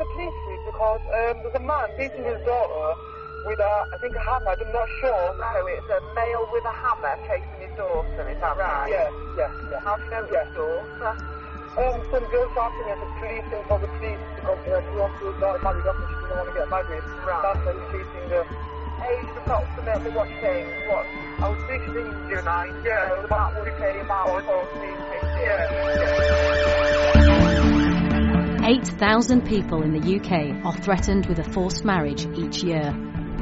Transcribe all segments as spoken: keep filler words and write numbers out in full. The police shoot because um, there's a man beating his daughter with a, I think a hammer, I'm not sure. So it's a male with a hammer chasing his daughter, is that right? Yes, yes, yes. How do you know yes. his daughter? Um, some girl shouting at the police and told the police because she wants to get married off and she doesn't want to get married. Right. That's why he's shooting her. Age approximately what thing? What? I was sixteen, you know. Yeah. So that would be about fourteen, fifteen. Yeah. eight thousand people in the U K are threatened with a forced marriage each year.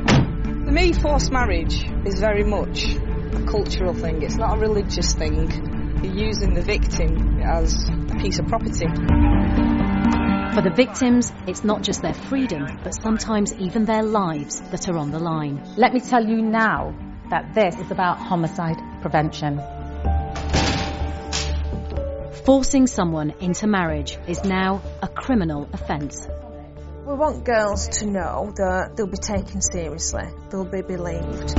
For me, forced marriage is very much a cultural thing. It's not a religious thing. You're using the victim as a piece of property. For the victims, it's not just their freedom, but sometimes even their lives that are on the line. Let me tell you now that this is about homicide prevention. Forcing someone into marriage is now a criminal offence. We want girls to know that they'll be taken seriously, they'll be believed.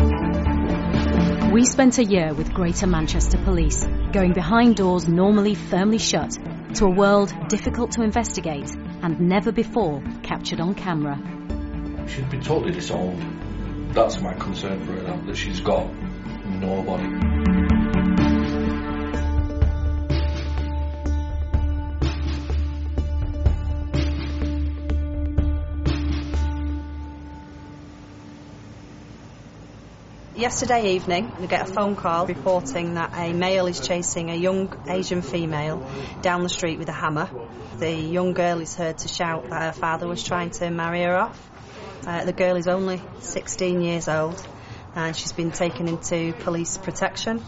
We spent a year with Greater Manchester Police, going behind doors normally firmly shut to a world difficult to investigate and never before captured on camera. She'd be totally disowned. That's my concern for her, that she's got nobody. Yesterday evening, we get a phone call reporting that a male is chasing a young Asian female down the street with a hammer. The young girl is heard to shout that her father was trying to marry her off. Uh, the girl is only sixteen years old and she's been taken into police protection,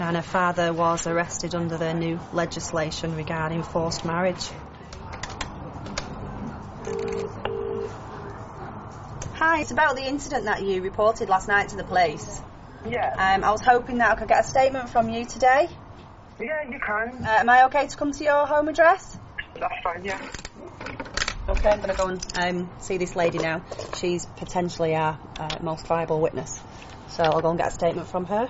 and her father was arrested under the new legislation regarding forced marriage. Hi, it's about the incident that you reported last night to the police. Yeah. Um, I was hoping that I could get a statement from you today. Yeah, you can. Uh, am I okay to come to your home address? That's fine, yeah. Okay, I'm going to go and um, see this lady now. She's potentially our uh, most viable witness. So I'll go and get a statement from her.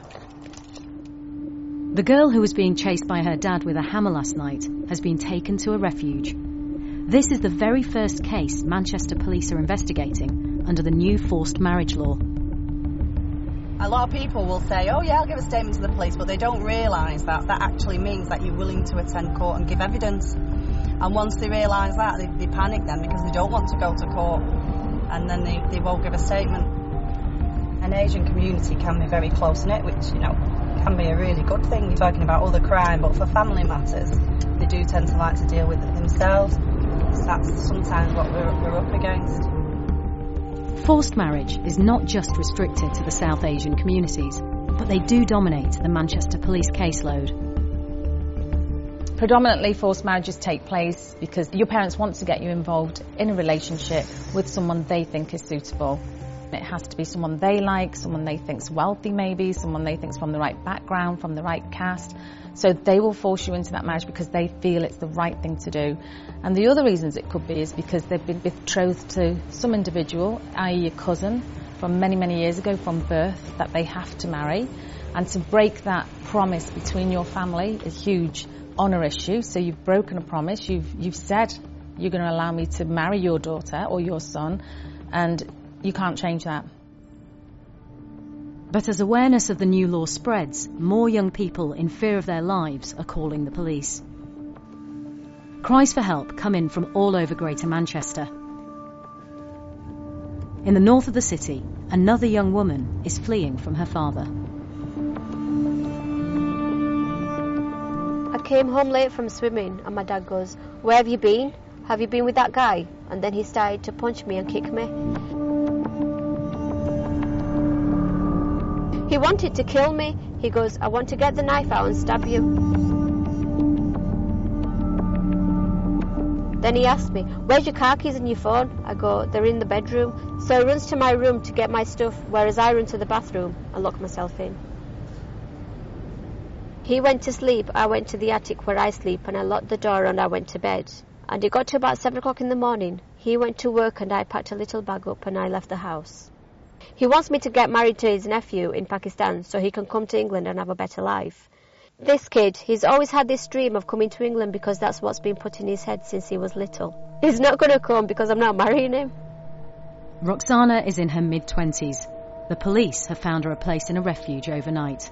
The girl who was being chased by her dad with a hammer last night has been taken to a refuge. This is the very first case Manchester Police are investigating under the new forced marriage law. A lot of people will say, oh yeah, I'll give a statement to the police, but they don't realise that that actually means that you're willing to attend court and give evidence. And once they realise that, they, they panic then because they don't want to go to court, and then they, they won't give a statement. An Asian community can be very close-knit, which, you know, can be a really good thing. You're talking about other crime, but for family matters, they do tend to like to deal with it themselves. So that's sometimes what we're, we're up against. Forced marriage is not just restricted to the South Asian communities, but they do dominate the Manchester Police caseload. Predominantly, forced marriages take place because your parents want to get you involved in a relationship with someone they think is suitable. It has to be someone they like, someone they think's wealthy maybe, someone they think's from the right background, from the right caste. So they will force you into that marriage because they feel it's the right thing to do. And the other reasons it could be is because they've been betrothed to some individual, that is a cousin, from many, many years ago from birth, that they have to marry. And to break that promise between your family is a huge honour issue. So you've broken a promise, you've, you've said you're going to allow me to marry your daughter or your son, and you can't change that. But as awareness of the new law spreads, more young people in fear of their lives are calling the police. Cries for help come in from all over Greater Manchester. In the north of the city, another young woman is fleeing from her father. I came home late from swimming and my dad goes, "Where have you been? Have you been with that guy?" And then he started to punch me and kick me. He wanted to kill me. He goes, I want to get the knife out and stab you. Then he asked me, where's your car keys and your phone? I go, they're in the bedroom. So he runs to my room to get my stuff, whereas I run to the bathroom and lock myself in. He went to sleep. I went to the attic where I sleep and I locked the door and I went to bed. And it got to about seven o'clock in the morning. He went to work and I packed a little bag up and I left the house. He wants me to get married to his nephew in Pakistan so he can come to England and have a better life. This kid, he's always had this dream of coming to England because that's what's been put in his head since he was little. He's not going to come because I'm not marrying him. Roxana is in her mid-twenties. The police have found her a place in a refuge overnight.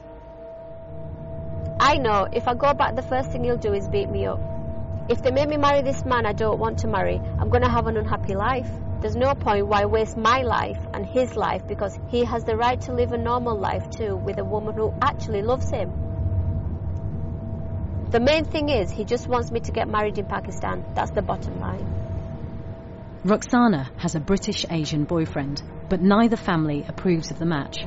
I know, if I go back, the first thing he'll do is beat me up. If they make me marry this man I don't want to marry, I'm going to have an unhappy life. There's no point why I waste my life and his life, because he has the right to live a normal life too with a woman who actually loves him. The main thing is he just wants me to get married in Pakistan. That's the bottom line. Roxana has a British Asian boyfriend, but neither family approves of the match.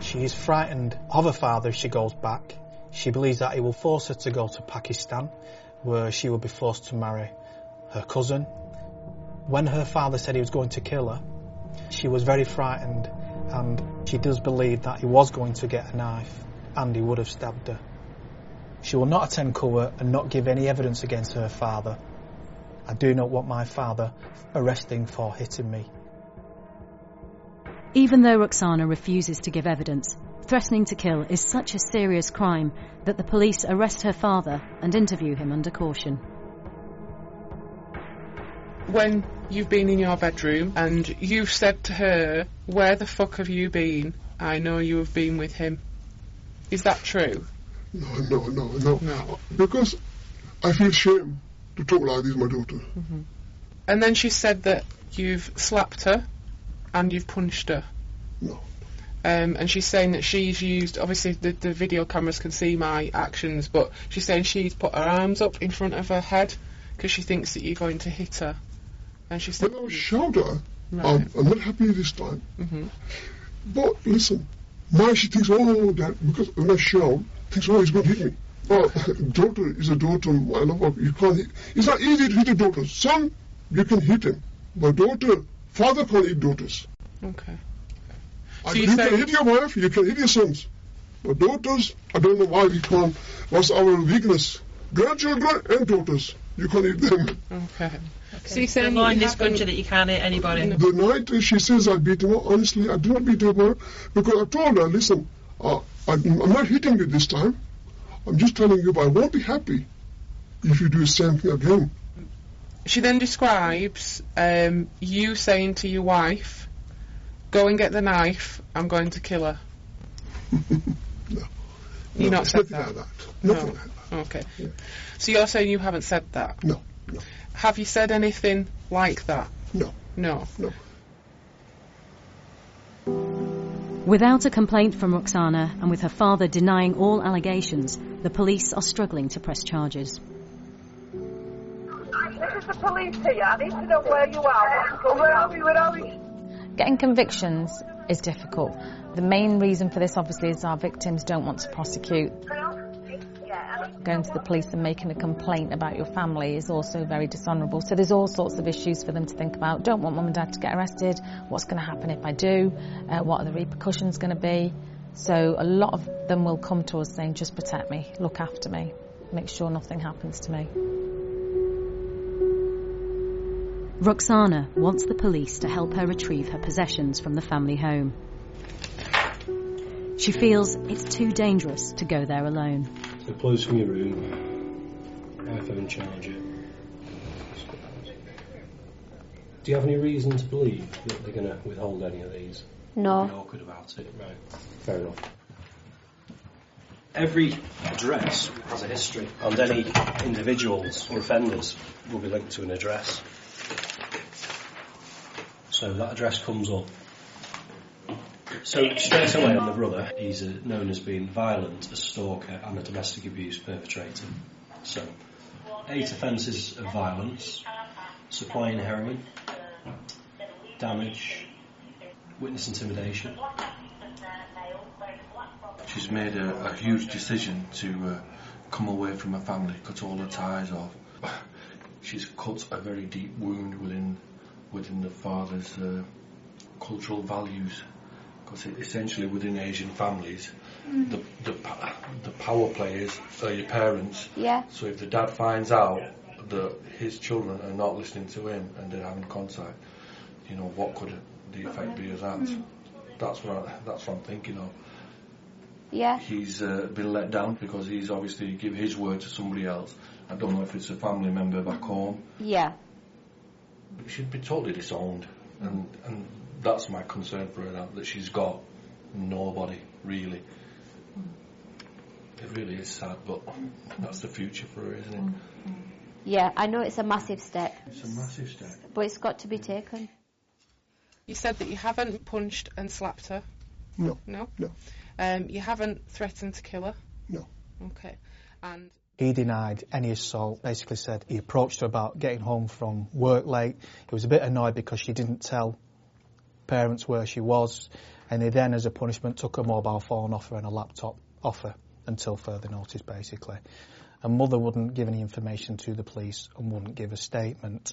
She is frightened of her father if she goes back. She believes that he will force her to go to Pakistan, where she will be forced to marry her cousin. When her father said he was going to kill her, she was very frightened, and she does believe that he was going to get a knife and he would have stabbed her. She will not attend court and not give any evidence against her father. I do not want my father arresting for hitting me. Even though Roxana refuses to give evidence, threatening to kill is such a serious crime that the police arrest her father and interview him under caution. When you've been in your bedroom and you've said to her, where the fuck have you been? I know you have been with him. Is that true? No, no, no, no. no. Because I feel shame to talk like this, my daughter. Mm-hmm. And then she said that you've slapped her and you've punched her. No. Um, and she's saying that she's used, obviously the, the video cameras can see my actions, but she's saying she's put her arms up in front of her head because she thinks that you're going to hit her. And she's when I shout at her, right. I'm, I'm not happy this time. Mm-hmm. But listen, my she thinks, oh, that because when I shout, thinks, oh, he's going to hit me. Oh, daughter is a daughter, I love her. You can't hit. It's not easy to hit a daughter. Son, you can hit him. But daughter, father can't hit daughters. Okay. So you, you can hit your wife, you can hit your sons. But daughters, I don't know why we can't. What's our weakness? Grandchildren and daughters, you can't hit them. Okay. okay. So you're saying in this country that you can't hit anybody? The night she says I beat her, honestly, I do not beat her because I told her, listen, uh, I'm, I'm not hitting you this time. I'm just telling you, but I won't be happy if you do the same thing again. She then describes um, you saying to your wife, go and get the knife, I'm going to kill her. No. You're no, not said that? Like that. Nothing no. like that. Okay. Yeah. So you're saying you haven't said that? No. no. Have you said anything like that? No. No. No. Without a complaint from Roxana and with her father denying all allegations, the police are struggling to press charges. This is the police here. I need to know where you are. Where are we? Where are we? Getting convictions is difficult. The main reason for this, obviously, is our victims don't want to prosecute. Going to the police and making a complaint about your family is also very dishonourable. So there's all sorts of issues for them to think about. Don't want mum and dad to get arrested. What's going to happen if I do? Uh, what are the repercussions going to be? So a lot of them will come to us saying, just protect me, look after me, make sure nothing happens to me. Roxana wants the police to help her retrieve her possessions from the family home. She feels it's too dangerous to go there alone. So close from your room, iPhone charger. Do you have any reason to believe that they're going to withhold any of these? No. You're awkward about it, right? Fair enough. Every address has a history, and any individuals or offenders will be linked to an address. So that address comes up. So straight away on the brother, he's a, known as being violent, a stalker and a domestic abuse perpetrator. So eight offences of violence, supplying heroin, damage, witness intimidation. She's made a, a huge decision to uh, come away from her family, cut all her ties off. She's cut a very deep wound within within the father's uh, cultural values, because essentially within Asian families, mm. the, the the power players are your parents. Yeah. So if the dad finds out that his children are not listening to him and they're having contact, you know, what could the effect be of that? Mm. That's what I, that's what I'm thinking of. Yeah. He's uh, been let down because he's obviously give his word to somebody else. I don't know if it's a family member back home. Yeah. But she'd be totally disowned, and and that's my concern for her now, that she's got nobody really. Mm. It really is sad, but that's the future for her, isn't it? Yeah, I know it's a massive step. It's a massive step. But it's got to be taken. You said that you haven't punched and slapped her. No. No. No. Um, you haven't threatened to kill her? No. Okay. And he denied any assault, basically said he approached her about getting home from work late. He was a bit annoyed because she didn't tell parents where she was, and he then, as a punishment, took a mobile phone off her and a laptop off her until further notice, basically. And mother wouldn't give any information to the police and wouldn't give a statement.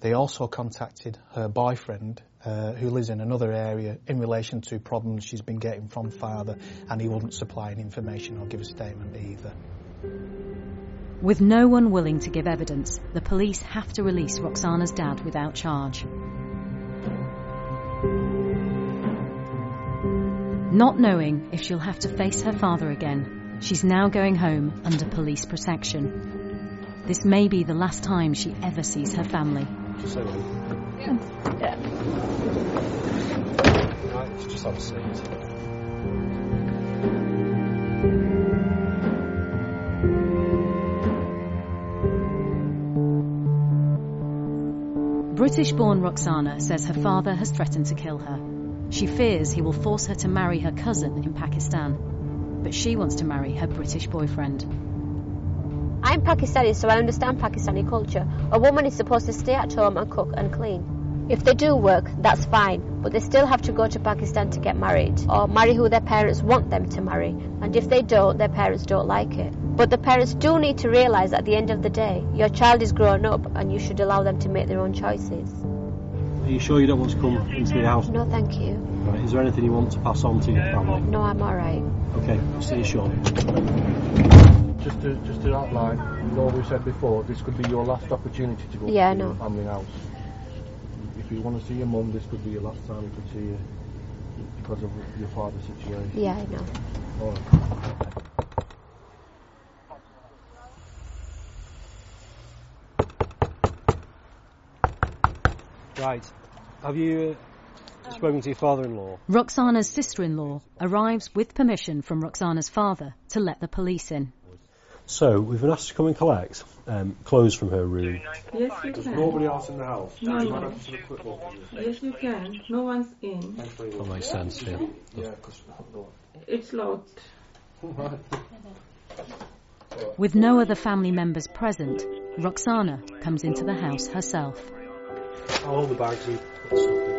They also contacted her boyfriend, uh, who lives in another area, in relation to problems she's been getting from father, and he wouldn't supply any information or give a statement either. With no one willing to give evidence, the police have to release Roxana's dad without charge. Not knowing if she'll have to face her father again, she's now going home under police protection. This may be the last time she ever sees her family. Just say hello. Yeah. Yeah. Right, just have a seat. British-born Roxana says her father has threatened to kill her. She fears he will force her to marry her cousin in Pakistan, but she wants to marry her British boyfriend. I'm Pakistani, so I understand Pakistani culture. A woman is supposed to stay at home and cook and clean. If they do work, that's fine, but they still have to go to Pakistan to get married, or marry who their parents want them to marry. And if they don't, their parents don't like it. But the parents do need to realise at the end of the day, your child is grown up and you should allow them to make their own choices. Are you sure you don't want to come into the house? No, thank you. Right. Is there anything you want to pass on to your family? No, I'm alright. Okay, see you shortly. Just to, just to outline, as all we said before, this could be your last opportunity to go yeah, to no. your family house. If you want to see your mum, this could be your last time you could see her because of your father's situation. Yeah, I know. All right. Right. Have you uh, spoken to your father-in-law? Roxana's sister-in-law arrives with permission from Roxana's father to let the police in. So, we've been asked to come and collect um, clothes from her room. Yes, you can. There's nobody else in the house. No, no. Yes, you can. No one's in. That makes sense, yeah. Yeah, because it's locked. With no other family members present, Roxana comes into the house herself. I'll hold the bags and put something.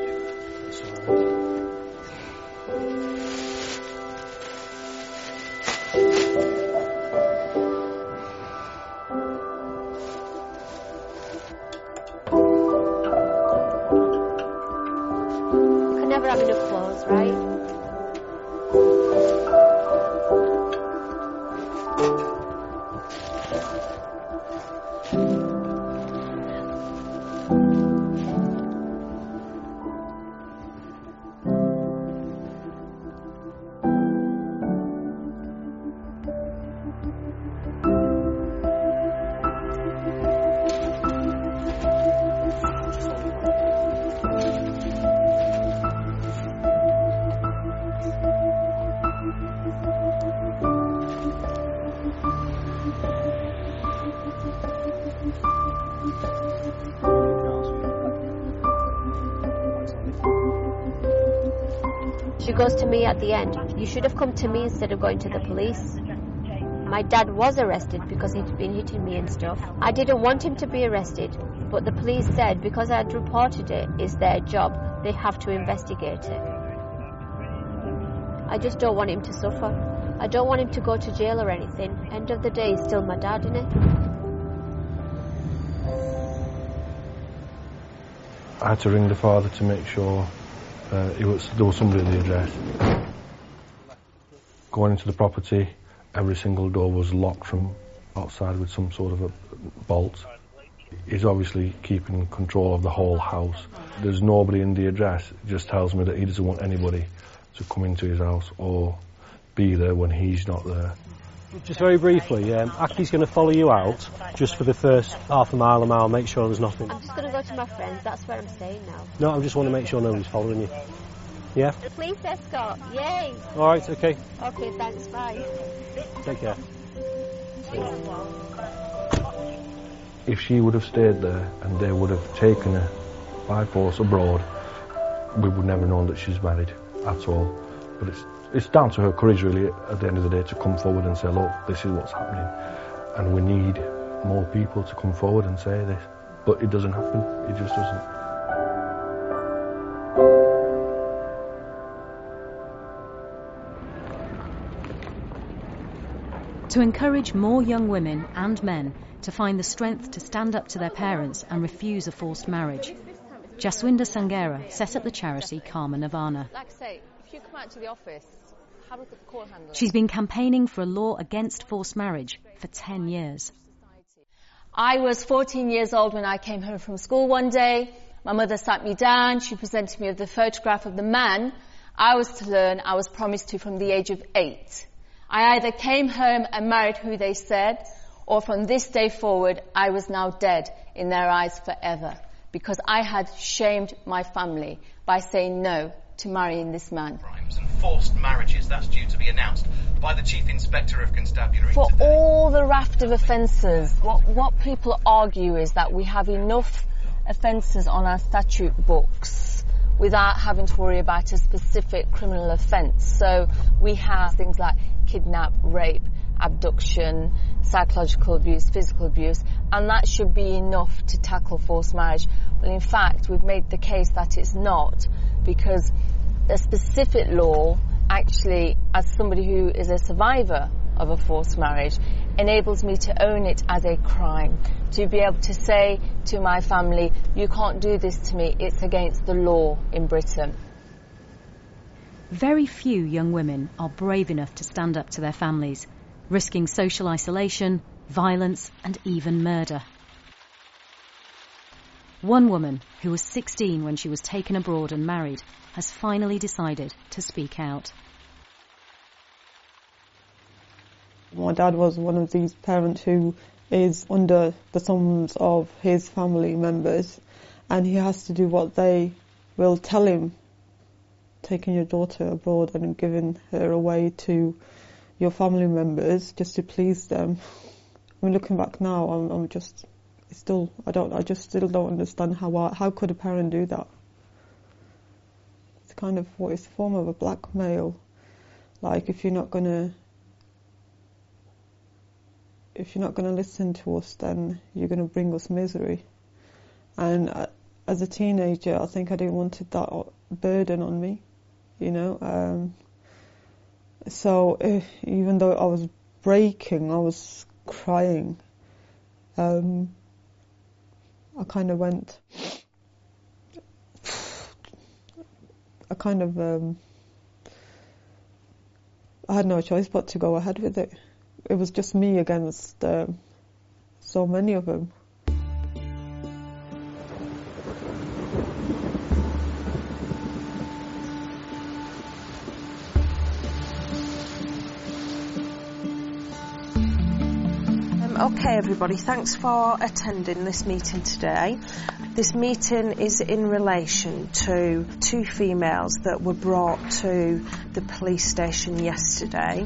Goes to me at the end. You should have come to me instead of going to the police. My dad was arrested because he'd been hitting me and stuff. I didn't want him to be arrested, but the police said because I had reported it, it's their job they have to investigate it. I just don't want him to suffer. I don't want him to go to jail or anything. End of the day, he's still my dad, innit? I had to ring the father to make sure uh, it was, there was somebody at the address. Going into the property, every single door was locked from outside with some sort of a bolt. He's obviously keeping control of the whole house. There's nobody in the address. It just tells me that he doesn't want anybody to come into his house or be there when he's not there. Just very briefly, um, Aki's going to follow you out just for the first half a mile, a mile, make sure there's nothing. I'm just going to go to my friends, that's where I'm staying now. No, I just want to make sure nobody's following you. Yeah? Please, escort, yay! Alright, okay. Okay, thanks, bye. Take care. If she would have stayed there and they would have taken her by force abroad, we would never know that she's married at all. But it's It's down to her courage, really, at the end of the day, to come forward and say, look, this is what's happening. And we need more people to come forward and say this. But it doesn't happen. It just doesn't. To encourage more young women and men to find the strength to stand up to their parents and refuse a forced marriage, Jasvinder Sanghera set up the charity Karma Nirvana. You come out to the office, have a look at the call handler. She's been campaigning for a law against forced marriage for ten years. I was fourteen years old when I came home from school one day. My mother sat me down. She presented me with the photograph of the man I was to learn I was promised to from the age of eight. I either came home and married who they said, or from this day forward, I was now dead in their eyes forever, because I had shamed my family by saying no to marrying this man. Crimes and forced marriages, that's due to be announced by the Chief Inspector of Constabulary for today. All the raft of offences, what, what people argue is that we have enough offences on our statute books without having to worry about a specific criminal offence. So we have things like kidnap, rape, abduction, psychological abuse, physical abuse, and that should be enough to tackle forced marriage. Well, in fact, we've made the case that it's not, because the specific law actually, as somebody who is a survivor of a forced marriage, enables me to own it as a crime, to be able to say to my family, you can't do this to me, it's against the law in Britain. Very few young women are brave enough to stand up to their families, risking social isolation, violence and even murder. One woman, who was sixteen when she was taken abroad and married, has finally decided to speak out. My dad was one of these parents who is under the thumbs of his family members, and he has to do what they will tell him. Taking your daughter abroad and giving her away to your family members just to please them. I mean, looking back now, I'm, I'm just... Still, I don't. I just still don't understand how I, how could a parent do that. It's kind of what is the form of a blackmail. Like if you're not gonna, if you're not gonna listen to us, then you're gonna bring us misery. And I, as a teenager, I think I didn't want that burden on me, you know. Um, so if, even though I was breaking, I was crying. Um, I kind of went, I kind of, um, I had no choice but to go ahead with it. It was just me against um, so many of them. Okay everybody, thanks for attending this meeting today. This meeting is in relation to two females that were brought to the police station yesterday.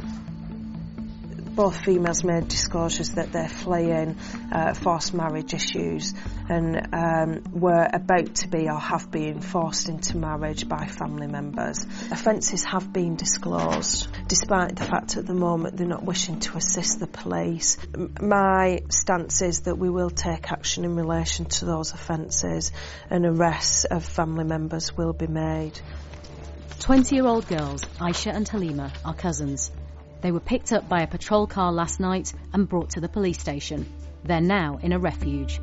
both females made disclosures that they're fleeing uh, forced marriage issues and um, were about to be or have been forced into marriage by family members. Offences have been disclosed, despite the fact at the moment they're not wishing to assist the police. My stance is that we will take action in relation to those offences and arrests of family members will be made. twenty-year-old girls, Aisha and Halima, are cousins. They were picked up by a patrol car last night and brought to the police station. They're now in a refuge.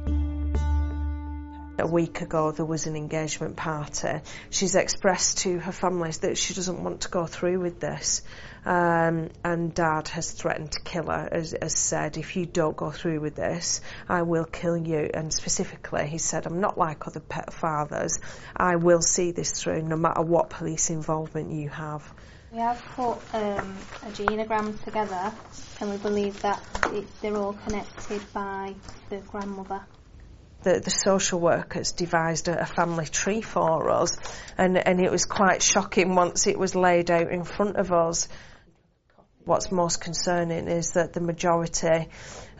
A week ago there was an engagement party. She's expressed to her families that she doesn't want to go through with this, um, and Dad has threatened to kill her, as, as said, if you don't go through with this I will kill you. And specifically he said, I'm not like other pet fathers, I will see this through no matter what police involvement you have. We have put um, a genogram together and we believe that it, they're all connected by the grandmother. The, the social workers devised a, a family tree for us, and, and it was quite shocking once it was laid out in front of us. What's most concerning is that the majority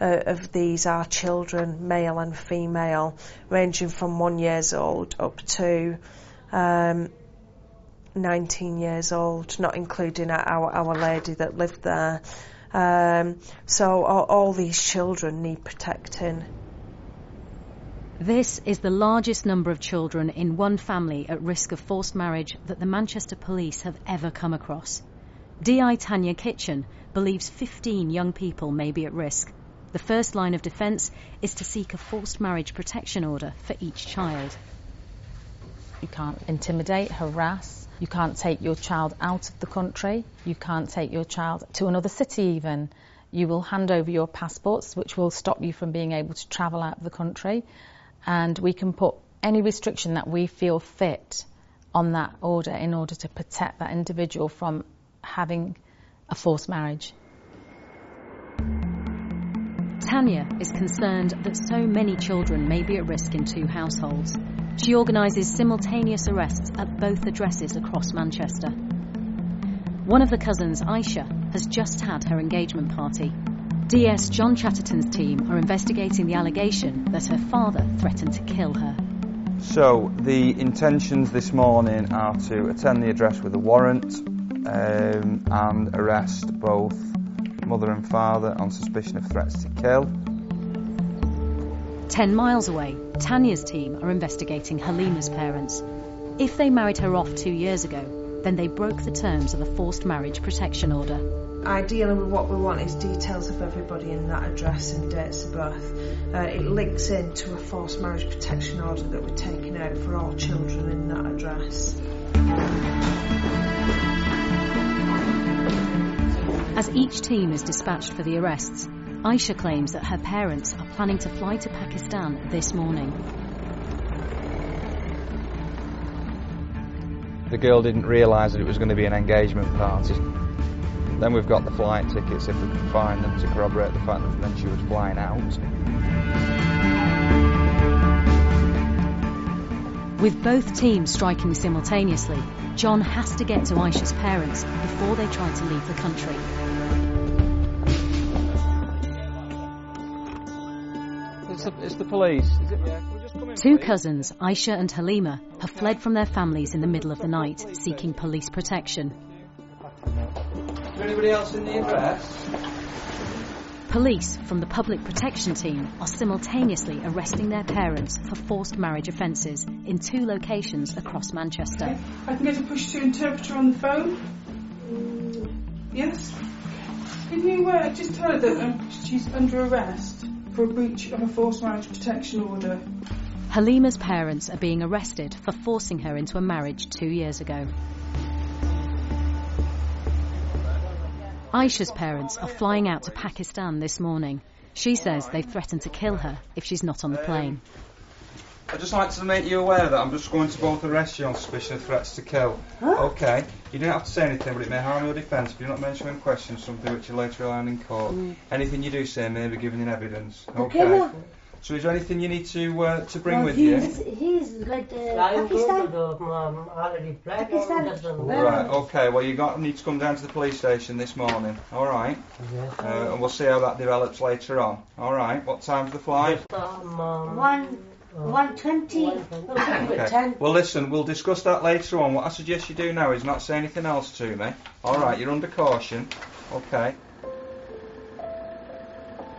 uh, of these are children, male and female, ranging from one years old up to um, nineteen years old, not including our, our lady that lived there. Um, so all, all these children need protecting. This is the largest number of children in one family at risk of forced marriage that the Manchester Police have ever come across. D I Tanya Kitchen believes fifteen young people may be at risk. The first line of defence is to seek a forced marriage protection order for each child. You can't intimidate, harass, you can't take your child out of the country, you can't take your child to another city even. You will hand over your passports, which will stop you from being able to travel out of the country. And we can put any restriction that we feel fit on that order in order to protect that individual from having a forced marriage. Tanya is concerned that so many children may be at risk in two households. She organises simultaneous arrests at both addresses across Manchester. One of the cousins, Aisha, has just had her engagement party. D S John Chatterton's team are investigating the allegation that her father threatened to kill her. So the intentions this morning are to attend the address with a warrant um, and arrest both mother and father on suspicion of threats to kill. Ten miles away, Tanya's team are investigating Halima's parents. If they married her off two years ago, then they broke the terms of a forced marriage protection order. Ideally, what we want is details of everybody in that address and dates of birth. Uh, it links in to a forced marriage protection order that we're taking out for all children in that address. As each team is dispatched for the arrests, Aisha claims that her parents are planning to fly to Pakistan this morning. The girl didn't realise that it was going to be an engagement party. Then we've got the flight tickets, if we can find them, to corroborate the fact that then she was flying out. With both teams striking simultaneously, John has to get to Aisha's parents before they try to leave the country. It's the, it's the police. Is it? Yeah. We'll just come in, Two please. cousins, Aisha and Halima, have fled from their families in the middle of the night, seeking police protection. Anybody else in the address? Police from the public protection team are simultaneously arresting their parents for forced marriage offences in two locations across Manchester. I can get a push-to interpreter on the phone. Yes? Can you uh, just tell her that um, she's under arrest for a breach of a forced marriage protection order? Halima's parents are being arrested for forcing her into a marriage two years ago. Aisha's parents are flying out to Pakistan this morning. She says they've threatened to kill her if she's not on the plane. I'd just like to make you aware that I'm just going to both arrest you on suspicion of threats to kill. Huh? OK, you don't have to say anything, but it may harm your defence if you're not mentioning in question something which you're later relying in court. Mm. Anything you do say may be given in evidence. OK. okay well, so is there anything you need to uh, to bring well, with he's, you? He's like the Pakistan. The, um, already Pakistan. Right, okay, well you got need to come down to the police station this morning, alright? Yes. Uh, and we'll see how that develops later on. Alright, what time's the flight? Um, um, one... one twenty. Okay. Well, listen, we'll discuss that later on. What I suggest you do now is not say anything else to me. All right, you're under caution. Okay.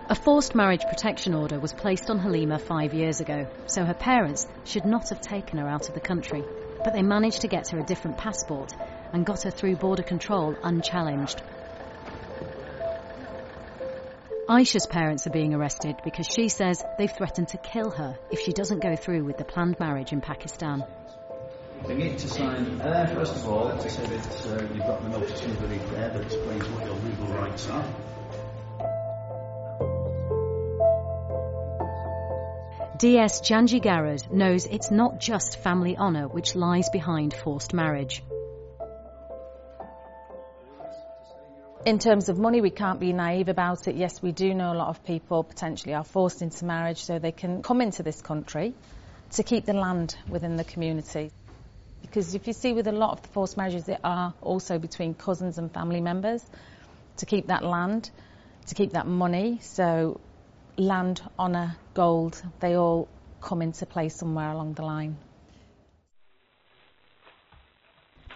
A forced marriage protection order was placed on Halima five years ago, so her parents should not have taken her out of the country. But they managed to get her a different passport and got her through border control unchallenged. Aisha's parents are being arrested because she says they've threatened to kill her if she doesn't go through with the planned marriage in Pakistan. They need to sign, uh, first of all, to say that uh, you've got the notice in the league there that explains what your legal rights are. D S Janji Garrod knows it's not just family honour which lies behind forced marriage. In terms of money, we can't be naive about it. Yes, we do know a lot of people potentially are forced into marriage so they can come into this country to keep the land within the community. Because if you see with a lot of the forced marriages, they are also between cousins and family members to keep that land, to keep that money. So land, honour, gold, they all come into play somewhere along the line.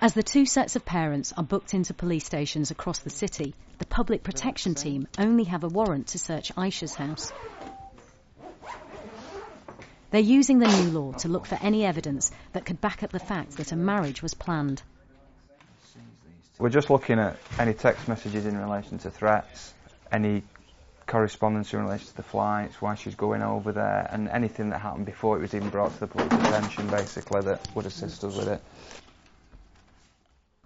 As the two sets of parents are booked into police stations across the city, the public protection team only have a warrant to search Aisha's house. They're using the new law to look for any evidence that could back up the fact that a marriage was planned. We're just looking at any text messages in relation to threats, any correspondence in relation to the flights, why she's going over there, and anything that happened before it was even brought to the police attention, basically, that would assist us with it.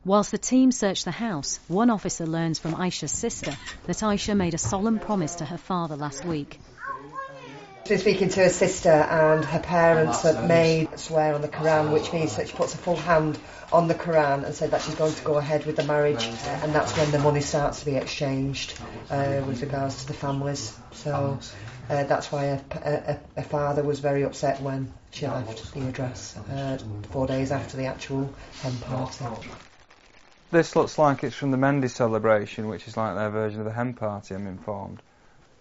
Whilst the team search the house, one officer learns from Aisha's sister that Aisha made a solemn promise to her father last week. She was speaking to her sister, and her parents had made swear on the Quran, which means that she puts a full hand on the Quran and said that she's going to go ahead with the marriage, and that's when the money starts to be exchanged uh, with regards to the families. So uh, that's why her, her, her father was very upset when she left the address uh, four days after the actual hen party. This looks like it's from the Mendy celebration, which is like their version of the hen party, I'm informed.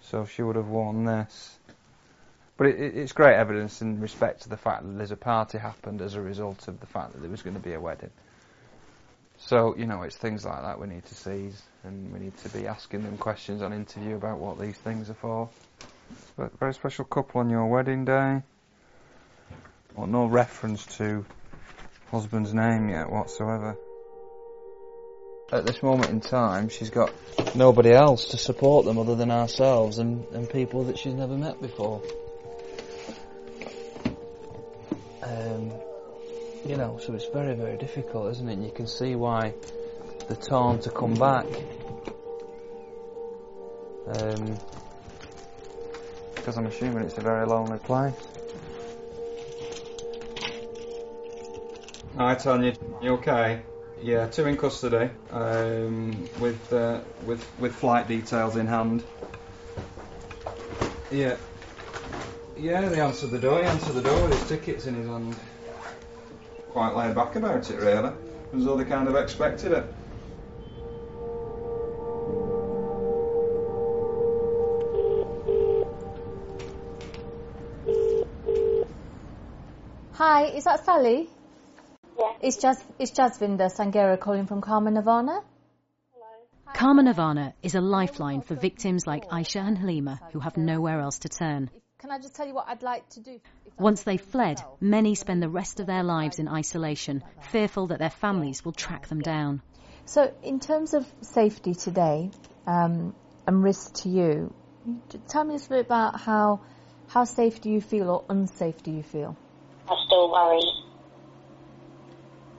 So she would have worn this. But it, it's great evidence in respect to the fact that there's a party happened as a result of the fact that there was going to be a wedding. So, you know, it's things like that we need to seize, and we need to be asking them questions on interview about what these things are for. But very special couple on your wedding day. Well, no reference to husband's name yet whatsoever. At this moment in time, she's got nobody else to support them other than ourselves and, and people that she's never met before. Um, you know, so it's very, very difficult, isn't it? And you can see why they're torn to come back. Um, because I'm assuming it's a very lonely place. Hi, Tanya. You okay? Yeah, two in custody, um, with uh, with with flight details in hand. Yeah, yeah. They answered the door. He answered the door with his tickets in his hand. Quite laid back about it, really, as though they kind of expected it. Hi, is that Sally? Yeah. It's, Jas it's Jasvinder Sanghera calling from Karma Nirvana. Hello. Karma Nirvana is a lifeline for victims like Aisha and Halima who have nowhere else to turn. Can I just tell you what I'd like to do? Once they've fled, many spend the rest of their lives in isolation, fearful that their families will track them down. So in terms of safety today, um, and risk to you, tell me a little bit about how, how safe do you feel or unsafe do you feel? I still worry.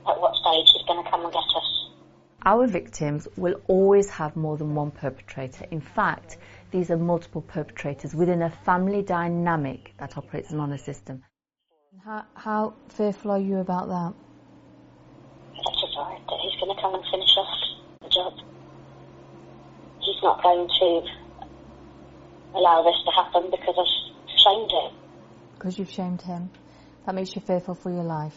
At what stage is going to come and get us. Our victims will always have more than one perpetrator. In fact, these are multiple perpetrators within a family dynamic that operates an honour system. How, how fearful are you about that? That's all right, that he's going to come and finish off the job. He's not going to allow this to happen because I've shamed him. Because you've shamed him. that makes you fearful for your life.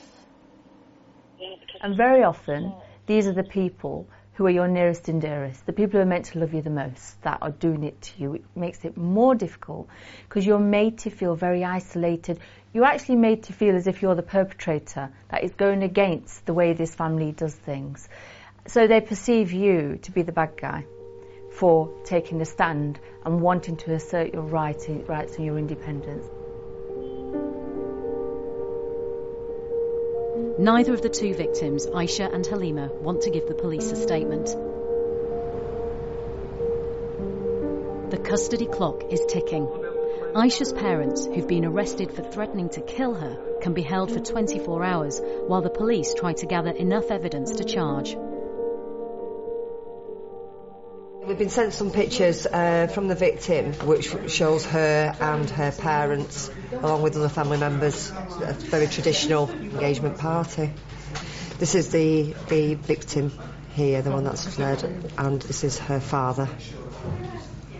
And very often, these are the people who are your nearest and dearest, the people who are meant to love you the most, that are doing it to you. It makes it more difficult because you're made to feel very isolated. You're actually made to feel as if you're the perpetrator that is going against the way this family does things. So they perceive you to be the bad guy for taking a stand and wanting to assert your rights and your independence. Neither of the two victims, Aisha and Halima, want to give the police a statement. The custody clock is ticking. Aisha's parents, who've been arrested for threatening to kill her, can be held for twenty-four hours while the police try to gather enough evidence to charge. We've been sent some pictures uh, from the victim, which shows her and her parents, along with other family members, at a very traditional engagement party. This is the, the victim here, the one that's fled, and this is her father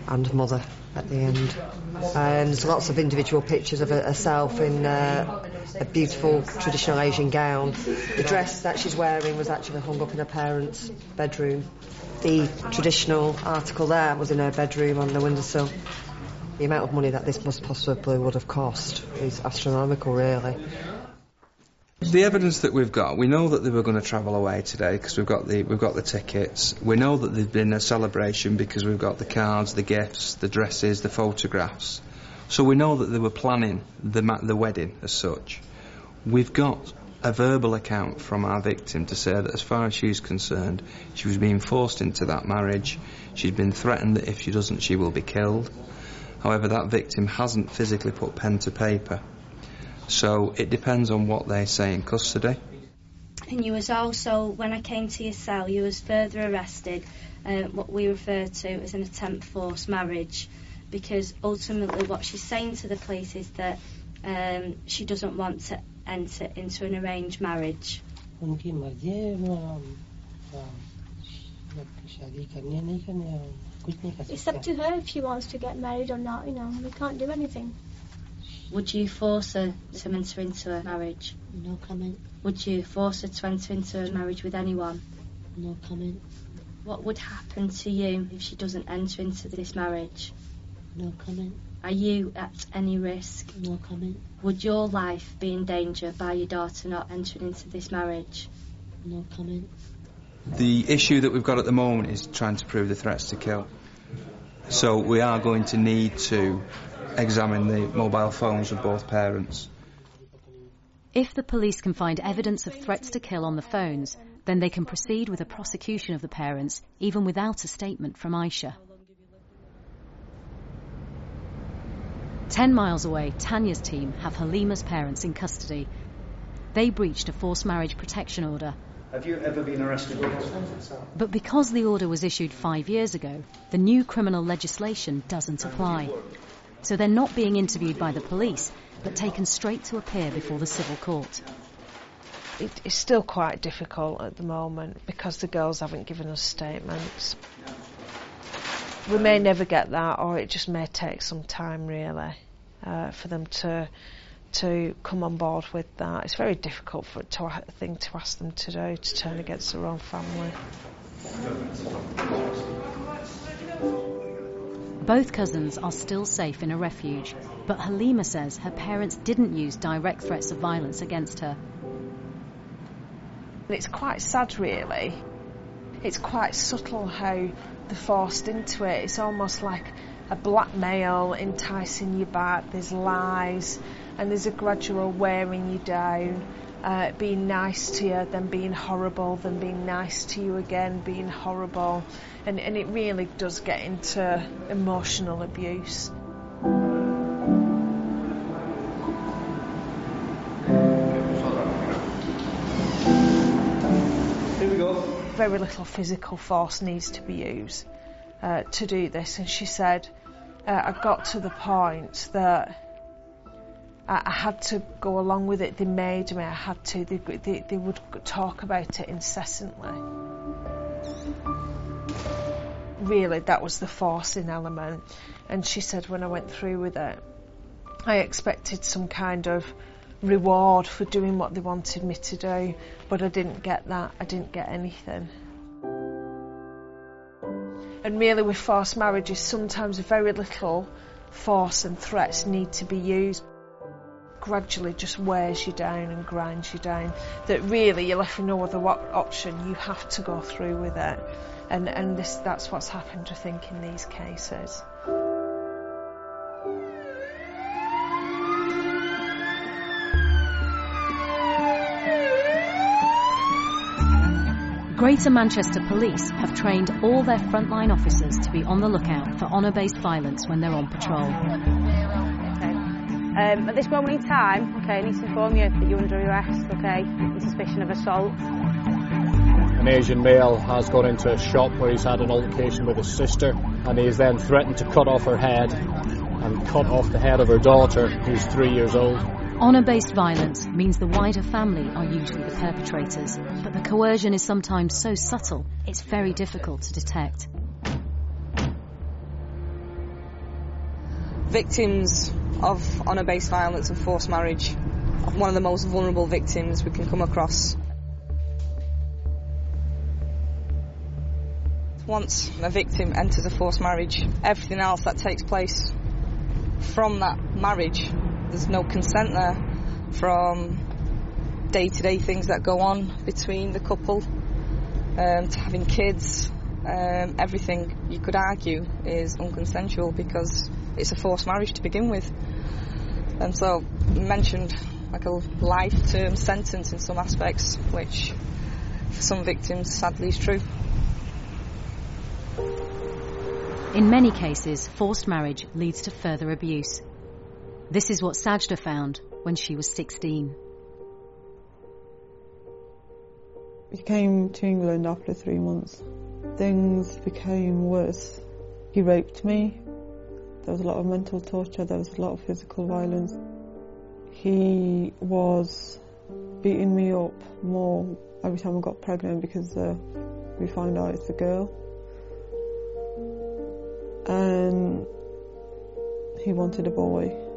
and mother at the end. Um, there's lots of individual pictures of herself in uh, a beautiful traditional Asian gown. The dress that she's wearing was actually hung up in her parents' bedroom. The traditional article there was in her bedroom on the windowsill. The amount of money that this must possibly would have cost is astronomical, really. The evidence that we've got, we know that they were going to travel away today because we've got the we've got the tickets. We know that there's been a celebration because we've got the cards, the gifts, the dresses, the photographs. So we know that they were planning the the wedding as such. We've got a verbal account from our victim to say that as far as she's concerned, she was being forced into that marriage. She's been threatened that if she doesn't, she will be killed. However, that victim hasn't physically put pen to paper. So it depends on what they say in custody. And you was also, when I came to your cell, you was further arrested, uh, what we refer to as an attempt forced marriage, because ultimately what she's saying to the police is that um, she doesn't want to enter into an arranged marriage. It's up to her if she wants to get married or not, you know, we can't do anything. Would you force her to enter into a marriage? No comment. Would you force her to enter into a marriage with anyone? No comment. What would happen to you if she doesn't enter into this marriage? No comment. Are you at any risk? No comment. Would your life be in danger by your daughter not entering into this marriage? No comment. The issue that we've got at the moment is trying to prove the threats to kill. So we are going to need to examine the mobile phones of both parents. If the police can find evidence of threats to kill on the phones, then they can proceed with a prosecution of the parents, even without a statement from Aisha. Ten miles away, Tanya's team have Halima's parents in custody. They breached a forced marriage protection order. Have you ever been arrested before? But because the order was issued five years ago, the new criminal legislation doesn't apply. So they're not being interviewed by the police, but taken straight to appear before the civil court. It is still quite difficult at the moment because the girls haven't given us statements. We may never get that, or it just may take some time, really, uh, for them to to come on board with that. It's very difficult for to, a thing to ask them to do, to turn against their own family. Both cousins are still safe in a refuge, but Halima says her parents didn't use direct threats of violence against her. It's quite sad, really. It's quite subtle how they're forced into it. It's almost like a blackmail enticing you back. There's lies, and there's a gradual wearing you down, uh, being nice to you, then being horrible, then being nice to you again, being horrible. And, and it really does get into emotional abuse. Here we go. Very little physical force needs to be used uh, to do this. And she said, uh, I got to the point that I had to go along with it. They made me. I had to. They, they, they would talk about it incessantly. Really, that was the forcing element. And she said when I went through with it, I expected some kind of reward for doing what they wanted me to do, but I didn't get that. I didn't get anything. And really with forced marriages, sometimes very little force and threats need to be used. Gradually just wears you down and grinds you down, that really you're left with no other option. You have to go through with it. And, and this, that's what's happened, I think, in these cases. Greater Manchester Police have trained all their frontline officers to be on the lookout for honour-based violence when they're on patrol. Okay. Um, at this moment in time, okay, I need to inform you that you're under arrest, okay, on suspicion of assault. An Asian male has gone into a shop where he's had an altercation with his sister, and he has then threatened to cut off her head and cut off the head of her daughter, who's three years old. Honour-based violence means the wider family are usually the perpetrators, but the coercion is sometimes so subtle it's very difficult to detect. Victims of honour-based violence and forced marriage are one of the most vulnerable victims we can come across. Once a victim enters a forced marriage, everything else that takes place from that marriage, there's no consent there, from day-to-day things that go on between the couple, um, to having kids, um, everything you could argue is unconsensual because it's a forced marriage to begin with. And so you mentioned like a life-term sentence in some aspects, which for some victims sadly is true. In many cases, forced marriage leads to further abuse. This is what Sajida found when she was sixteen. We came to England after three months. Things became worse. He raped me. There was a lot of mental torture. There was a lot of physical violence. He was beating me up more every time I got pregnant because uh, we found out it's a girl. And he wanted a boy.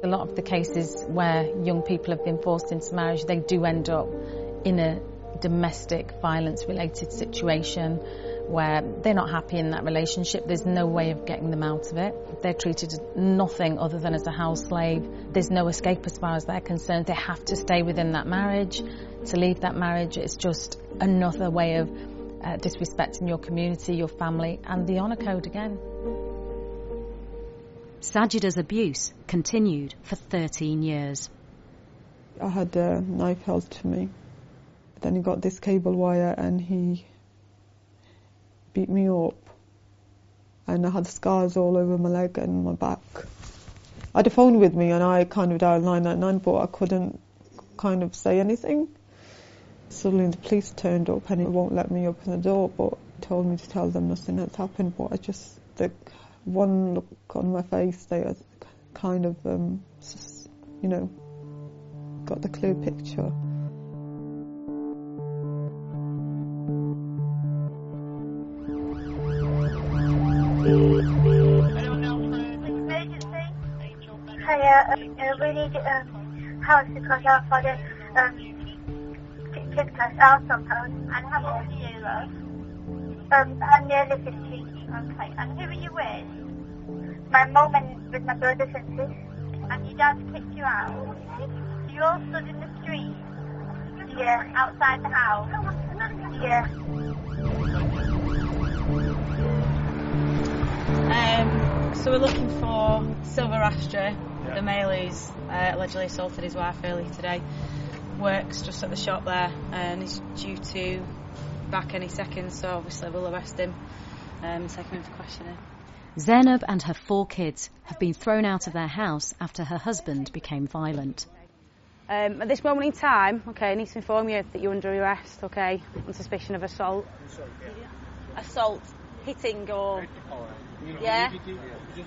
A lot of the cases where young people have been forced into marriage, they do end up in a domestic violence-related situation where they're not happy in that relationship. There's no way of getting them out of it. They're treated nothing other than as a house slave. There's no escape as far as they're concerned. They have to stay within that marriage. To leave that marriage, it's just another way of uh, disrespecting your community, your family, and the honour code again. Sajida's abuse continued for thirteen years. I had a knife held to me. Then he got this cable wire and he beat me up. And I had scars all over my leg and my back. I had a phone with me and I kind of dialed nine nine nine, but I couldn't kind of say anything. Suddenly the police turned up and it won't let me open the door, but told me to tell them nothing that's happened. But I just... the one look on my face, they kind of, um, just, you know, got the clear picture. Hiya, uh, we need a um, house because our father um, kicked us out of house. And how old are you, love? Um, I'm nearly fifteen. Okay, and who are you with? My mum and with my brothers and sisters. And your dad kicked you out? So you all stood in the street? Yeah. Outside the house? Yeah. Um, so we're looking for Silver Astra. Yeah. The male who's uh, allegedly assaulted his wife earlier today. Works just at the shop there and he's due to back any second, so obviously we'll arrest him and take him in for questioning. Zainab and her four kids have been thrown out of their house after her husband became violent. Um, at this moment in time, okay, I need to inform you that you're under arrest, okay, on suspicion of assault. Assault, hitting or... yeah,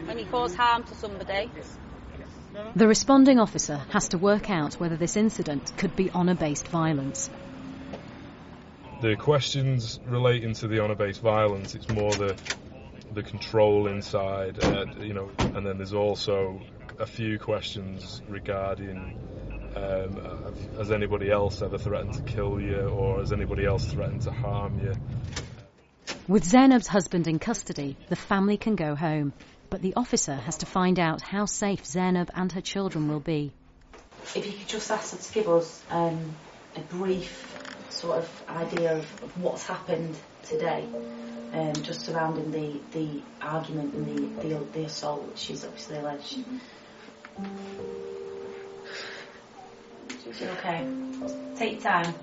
when you cause harm to somebody. The responding officer has to work out whether this incident could be honour-based violence. The questions relating to the honour-based violence, it's more the... the control inside, uh, you know, and then there's also a few questions regarding um, has anybody else ever threatened to kill you, or has anybody else threatened to harm you? With Zainab's husband in custody, the family can go home, but the officer has to find out how safe Zainab and her children will be. If you could just ask her to give us um, a brief sort of idea of what's happened today, um, just surrounding the, the argument and the, the, the assault which she's obviously alleged. Is it okay? Take time.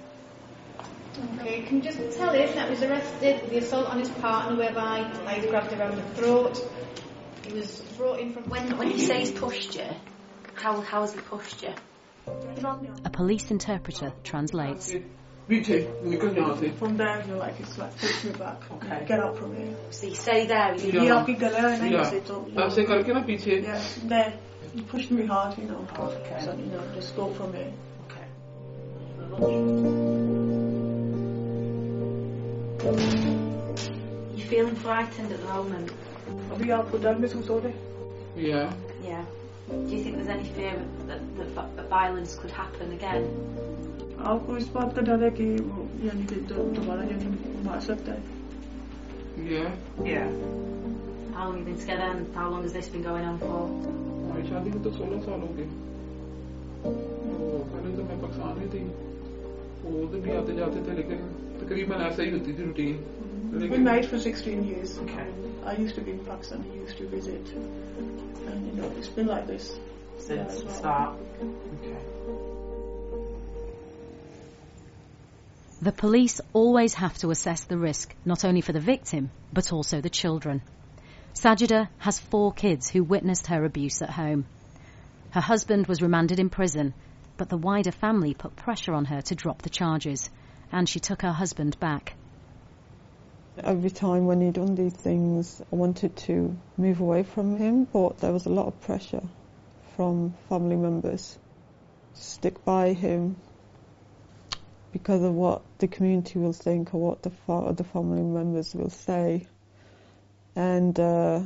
Okay, can you just tell him that he was arrested for the assault on his partner whereby I grabbed her around the throat? He was brought in from... When, when you say he's pushed you, how, how has he pushed you? A police interpreter translates. You too. You go nasty. From there, you're like, it's like, take me back. Okay. Get up from here. See, stay there. You know. Yeah. Yeah. There. You pushed me hard, you know. Hard. Okay. So, you know, just go from here. Okay. You're feeling frightened at the moment. Have you all put down this disorder? Yeah. Yeah. Do you think there's any fear that, that, that violence could happen again? आपको इस बात का डर है कि यानी कि दोबारा यानी मार सकता है? Yeah. Yeah. How long have you been together and how long has this been going on for? हमारी शादी को तो सोलह साल हो गए। पहले तो मैं पाकिस्तान में थी, वो तो भी आते जाते थे लेकिन तकरीबन ऐसा ही होती थी routine. We married for sixteen years. Okay. I used to be in Pakistan. I used to visit, and you know it's been like this since the start. Okay. The police always have to assess the risk, not only for the victim, but also the children. Sajida has four kids who witnessed her abuse at home. Her husband was remanded in prison, but the wider family put pressure on her to drop the charges, and she took her husband back. Every time when he'd done these things, I wanted to move away from him, but there was a lot of pressure from family members. Stick by him. Because of what the community will think or what the fa- the family members will say. And uh,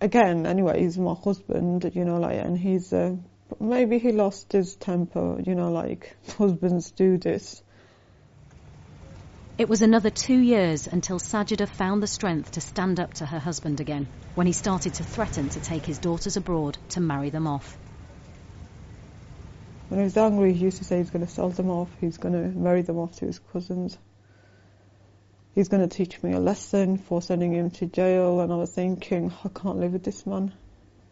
again, anyway, he's my husband, you know, like, and he's, uh, maybe he lost his temper, you know, like, husbands do this. It was another two years until Sajida found the strength to stand up to her husband again, when he started to threaten to take his daughters abroad to marry them off. When he was angry, he used to say he's going to sell them off, he's going to marry them off to his cousins. He's going to teach me a lesson for sending him to jail, and I was thinking, I can't live with this man.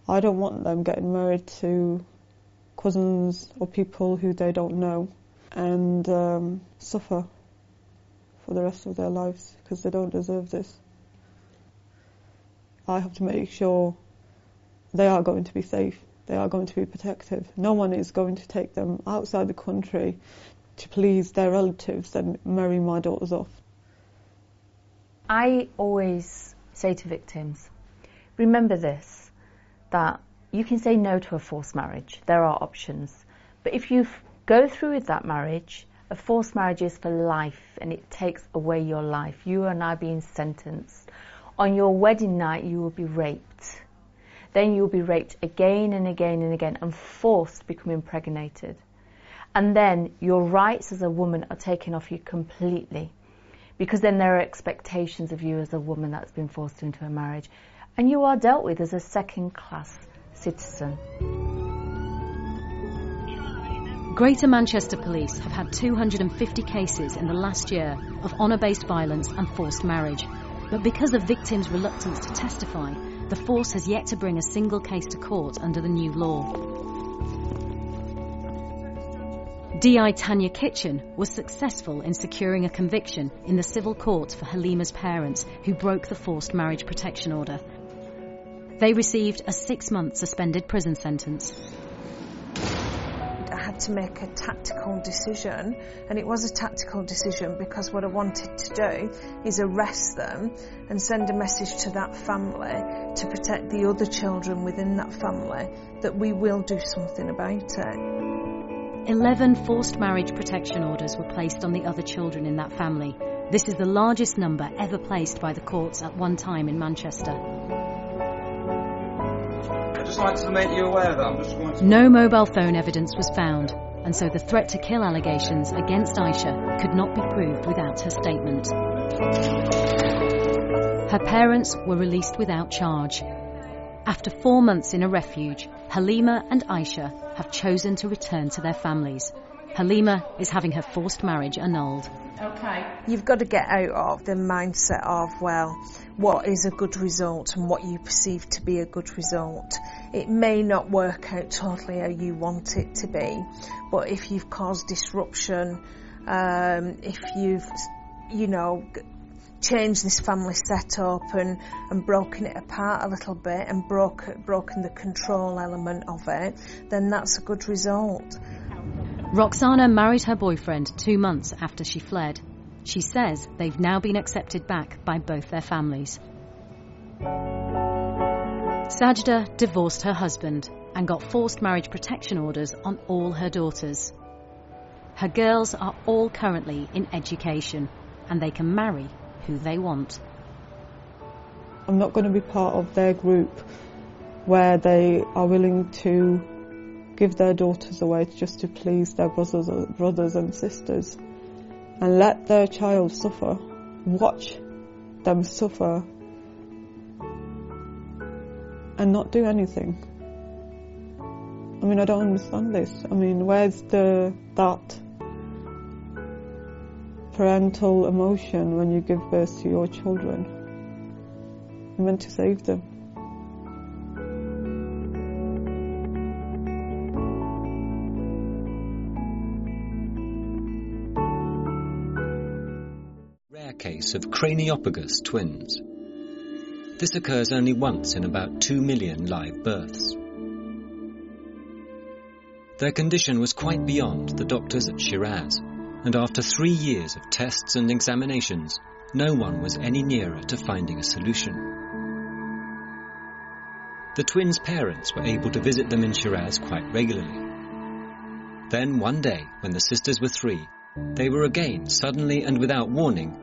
I don't want them getting married to cousins or people who they don't know and um, suffer for the rest of their lives because they don't deserve this. I have to make sure they are going to be safe. They are going to be protective. No one is going to take them outside the country to please their relatives and marry my daughters off. I always say to victims, remember this, that you can say no to a forced marriage. There are options. But if you go through with that marriage, a forced marriage is for life and it takes away your life. You are now being sentenced. On your wedding night, you will be raped. Then you'll be raped again and again and again and forced to become impregnated. And then your rights as a woman are taken off you completely, because then there are expectations of you as a woman that's been forced into a marriage. And you are dealt with as a second-class citizen. Greater Manchester Police have had two hundred fifty cases in the last year of honour-based violence and forced marriage. But because of victims' reluctance to testify, the force has yet to bring a single case to court under the new law. D I Tanya Kitchen was successful in securing a conviction in the civil court for Halima's parents, who broke the forced marriage protection order. They received a six-month suspended prison sentence. I had to make a tactical decision, and it was a tactical decision because what I wanted to do is arrest them and send a message to that family to protect the other children within that family that we will do something about it. Eleven forced marriage protection orders were placed on the other children in that family. This is the largest number ever placed by the courts at one time in Manchester. just wanted to make you aware that I'm just going to... No mobile phone evidence was found, and so the threat to kill allegations against Aisha could not be proved without her statement. Her parents were released without charge. After four months in a refuge, Halima and Aisha have chosen to return to their families. Halima is having her forced marriage annulled. Okay. You've got to get out of the mindset of, well, what is a good result and what you perceive to be a good result. It may not work out totally how you want it to be, but if you've caused disruption, um, if you've, you know, changed this family setup and, and broken it apart a little bit and broke, broken the control element of it, then that's a good result. Roxana married her boyfriend two months after she fled. She says they've now been accepted back by both their families. Sajida divorced her husband and got forced marriage protection orders on all her daughters. Her girls are all currently in education and they can marry who they want. I'm not going to be part of their group where they are willing to give their daughters away just to please their brothers, brothers and sisters, and let their child suffer, watch them suffer and not do anything. I mean, I don't understand this. I mean, where's the that parental emotion when you give birth to your children? You're meant to save them. Case of craniopagus twins. This occurs only once in about two million live births. Their condition was quite beyond the doctors at Shiraz, and after three years of tests and examinations, no one was any nearer to finding a solution. The twins' parents were able to visit them in Shiraz quite regularly. Then one day, when the sisters were three, they were again suddenly and without warning